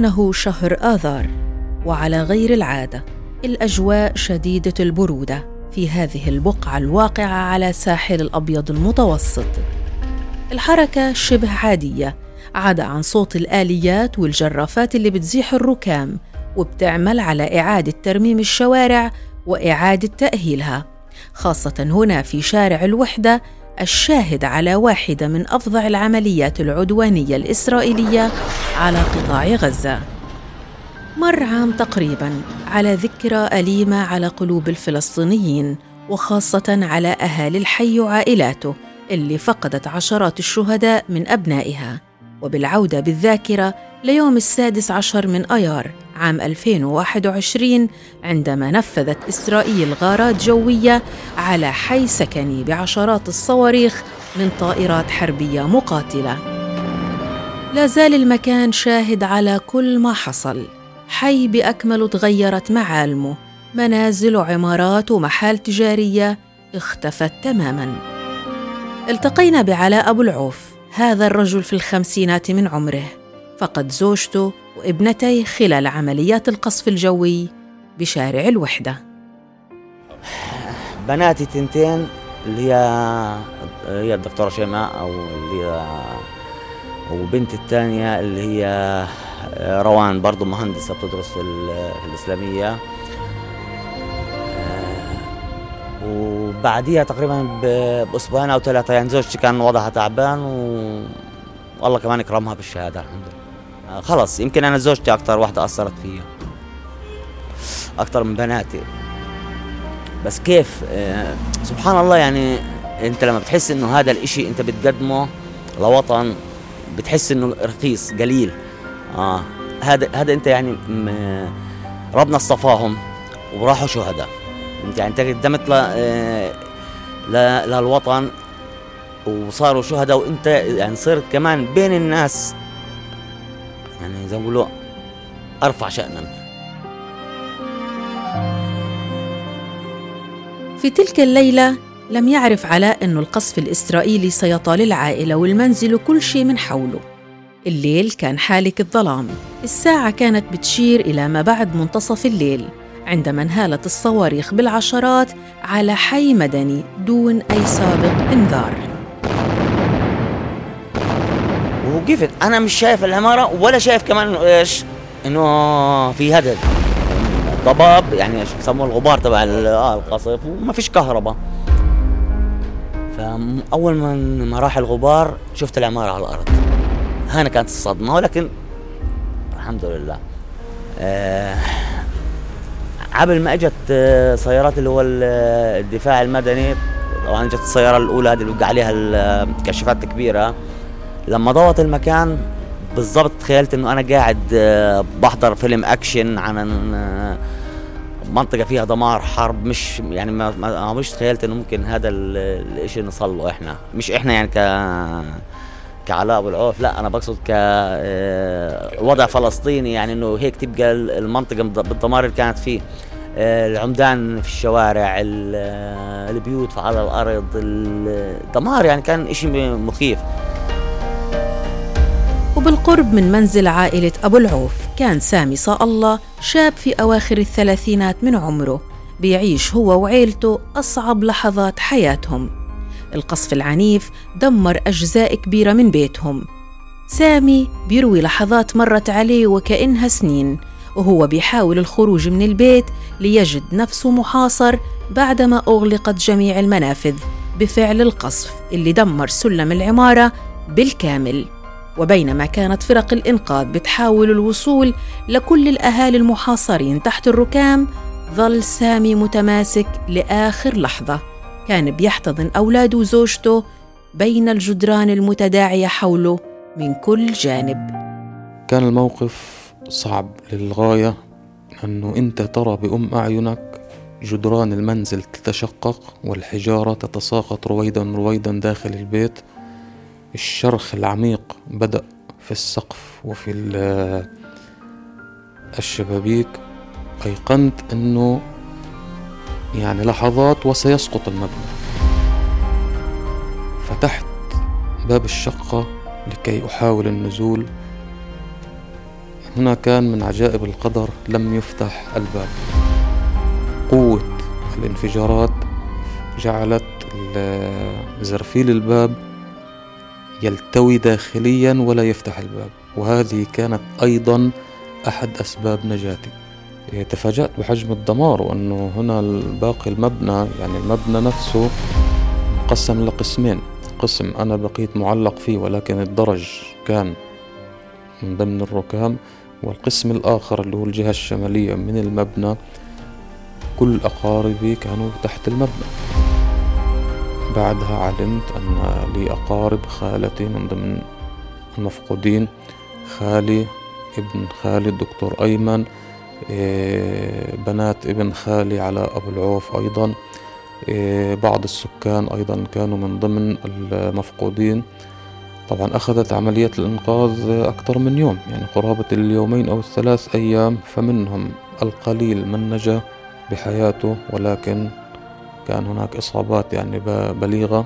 إنه شهر آذار، وعلى غير العادة الأجواء شديدة البرودة في هذه البقعة الواقعة على ساحل الأبيض المتوسط. الحركة شبه عادية عدا عن صوت الآليات والجرافات اللي بتزيح الركام وبتعمل على إعادة ترميم الشوارع وإعادة تأهيلها، خاصة هنا في شارع الوحدة الشاهد على واحدة من أفظع العمليات العدوانية الإسرائيلية على قطاع غزة. مر عام تقريباً على ذكرى أليمة على قلوب الفلسطينيين، وخاصة على أهالي الحي وعائلاته اللي فقدت عشرات الشهداء من أبنائها. وبالعودة بالذاكرة ليوم 16 من أيار عام 2021، عندما نفذت إسرائيل غارات جوية على حي سكني بعشرات الصواريخ من طائرات حربية مقاتلة. لا زال المكان شاهد على كل ما حصل، حي بأكمله تغيرت معالمه، منازل وعمارات ومحال تجارية اختفت تماماً. التقينا بعلاء أبو العوف، هذا الرجل في الخمسينات من عمره فقد زوجته وابنتيه خلال عمليات القصف الجوي بشارع الوحدة. بناتي تنتين اللي هي الدكتورة شيماء وبنت الثانية اللي هي روان، برضو مهندسة بتدرس في الإسلامية. وبعديها تقريبا بأسبوعين أو 3 يعني زوجتي كان وضعها تعبان، والله كمان يكرمها بالشهادة الحمد لله. خلص يمكن أنا زوجتي أكتر واحدة أثرت فيها أكتر من بناتي، بس كيف سبحان الله. يعني أنت لما بتحس إنه هذا الإشي أنت بتقدمه لوطن بتحس إنه رخيص قليل، هذا أنت يعني ربنا اصطفاهم وراحوا شهداء، انت يعني قدمت للوطن وصاروا شهداء، وانت يعني صرت كمان بين الناس يعني زي ما بيقولوا ارفع شأنا. في تلك الليلة لم يعرف علاء انه القصف الاسرائيلي سيطال العائلة والمنزل وكل شيء من حوله. الليل كان حالك الظلام، الساعة كانت بتشير الى ما بعد منتصف الليل عندما انهالت الصواريخ بالعشرات على حي مدني دون أي سابق إنذار. ووقفت أنا مش شايف العمارة ولا شايف كمان إيش إنه في هدد ضباب، يعني بسموه الغبار تبع القصف، وما فيش كهرباء. فأول ما راح الغبار شفت العمارة على الأرض، هنا كانت الصدمة، ولكن الحمد لله. قبل ما اجت سيارات اللي هو الدفاع المدني، طبعا اجت السياره الاولى هذه اللي وقع عليها الكشافات الكبيره، لما ضوت المكان بالضبط تخيلت انه انا قاعد بحضر فيلم اكشن عن منطقه فيها دمار حرب، مش يعني ما مش تخيلت انه ممكن هذا الشيء نصل له احنا، مش احنا يعني كعلاء أبو العوف، لا أنا بقصد كوضع فلسطيني، يعني إنه هيك تبقى المنطقة بالدمار اللي كانت فيه، العمدان في الشوارع، البيوت على الأرض، الدمار يعني كان إشي مخيف. وبالقرب من منزل عائلة أبو العوف كان سامي صال الله، شاب في أواخر الثلاثينات من عمره، بيعيش هو وعيلته أصعب لحظات حياتهم. القصف العنيف دمر أجزاء كبيرة من بيتهم. سامي بيروي لحظات مرت عليه وكأنها سنين، وهو بيحاول الخروج من البيت ليجد نفسه محاصر بعدما أغلقت جميع المنافذ بفعل القصف اللي دمر سلم العمارة بالكامل. وبينما كانت فرق الإنقاذ بتحاول الوصول لكل الأهالي المحاصرين تحت الركام، ظل سامي متماسك لآخر لحظة. كان بيحتضن أولاده وزوجته بين الجدران المتداعية حوله من كل جانب. كان الموقف صعب للغاية، أنه أنت ترى بأم أعينك جدران المنزل تتشقق والحجارة تتساقط رويدا رويدا داخل البيت، الشرخ العميق بدأ في السقف وفي الشبابيك. أيقنت أنه يعني لحظات وسيسقط المبنى. فتحت باب الشقة لكي أحاول النزول، هنا كان من عجائب القدر لم يفتح الباب. قوة الانفجارات جعلت زرفيل الباب يلتوي داخليا ولا يفتح الباب، وهذه كانت أيضا أحد أسباب نجاتي. تفاجأت بحجم الدمار، وأنه هنا باقي المبنى، يعني المبنى نفسه مقسم لقسمين، قسم أنا بقيت معلق فيه ولكن الدرج كان من ضمن الركام، والقسم الآخر اللي هو الجهة الشمالية من المبنى كل أقاربي كانوا تحت المبنى. بعدها علمت أن لي أقارب، خالتي من ضمن المفقودين، خالي، ابن خالي الدكتور أيمن، بنات ابن خالي علاء أبو العوف أيضا، بعض السكان أيضا كانوا من ضمن المفقودين. طبعا أخذت عملية الإنقاذ أكثر من يوم، يعني قرابة اليومين أو 3 أيام، فمنهم القليل من نجا بحياته ولكن كان هناك إصابات يعني بليغة،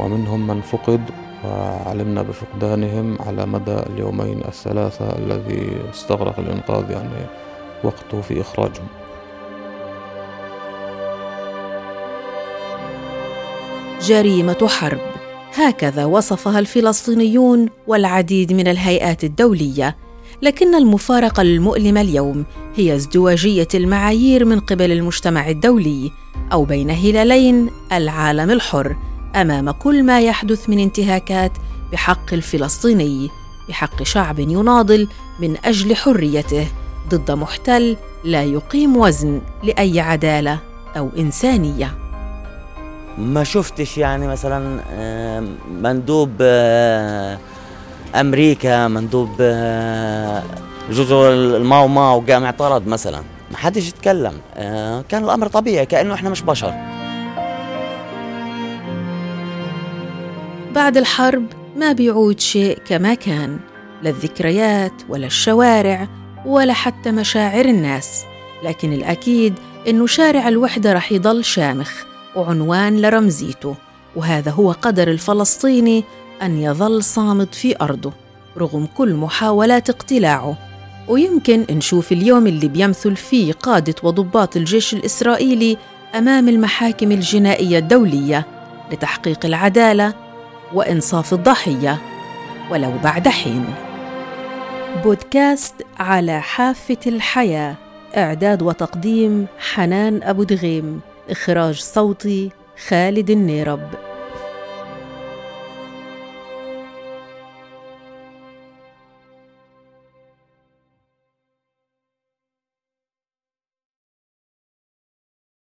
ومنهم من فقد، وعلمنا بفقدانهم على مدى اليومين 3 الذي استغرق الإنقاذ يعني وقته في إخراجهم. جريمة حرب، هكذا وصفها الفلسطينيون والعديد من الهيئات الدولية، لكن المفارقة المؤلمة اليوم هي ازدواجية المعايير من قبل المجتمع الدولي أو بين هلالين العالم الحر أمام كل ما يحدث من انتهاكات بحق الفلسطيني، بحق شعب يناضل من أجل حريته ضد محتل لا يقيم وزن لأي عدالة أو إنسانية. ما شفتش يعني مثلا مندوب أمريكا، مندوب جزر الماو ماو جاء معترض مثلا، ما حدش يتكلم، كان الأمر طبيعي كأنه إحنا مش بشر. بعد الحرب ما بيعود شيء كما كان، لا الذكريات ولا الشوارع ولا حتى مشاعر الناس، لكن الأكيد إنه شارع الوحدة رح يضل شامخ وعنوان لرمزيته، وهذا هو قدر الفلسطيني أن يظل صامد في أرضه رغم كل محاولات اقتلاعه. ويمكن نشوف اليوم اللي بيمثل فيه قادة وضباط الجيش الإسرائيلي أمام المحاكم الجنائية الدولية لتحقيق العدالة وإنصاف الضحية ولو بعد حين. بودكاست على حافة الحياة، إعداد وتقديم حنان أبو دغيم، إخراج صوتي خالد النيرب.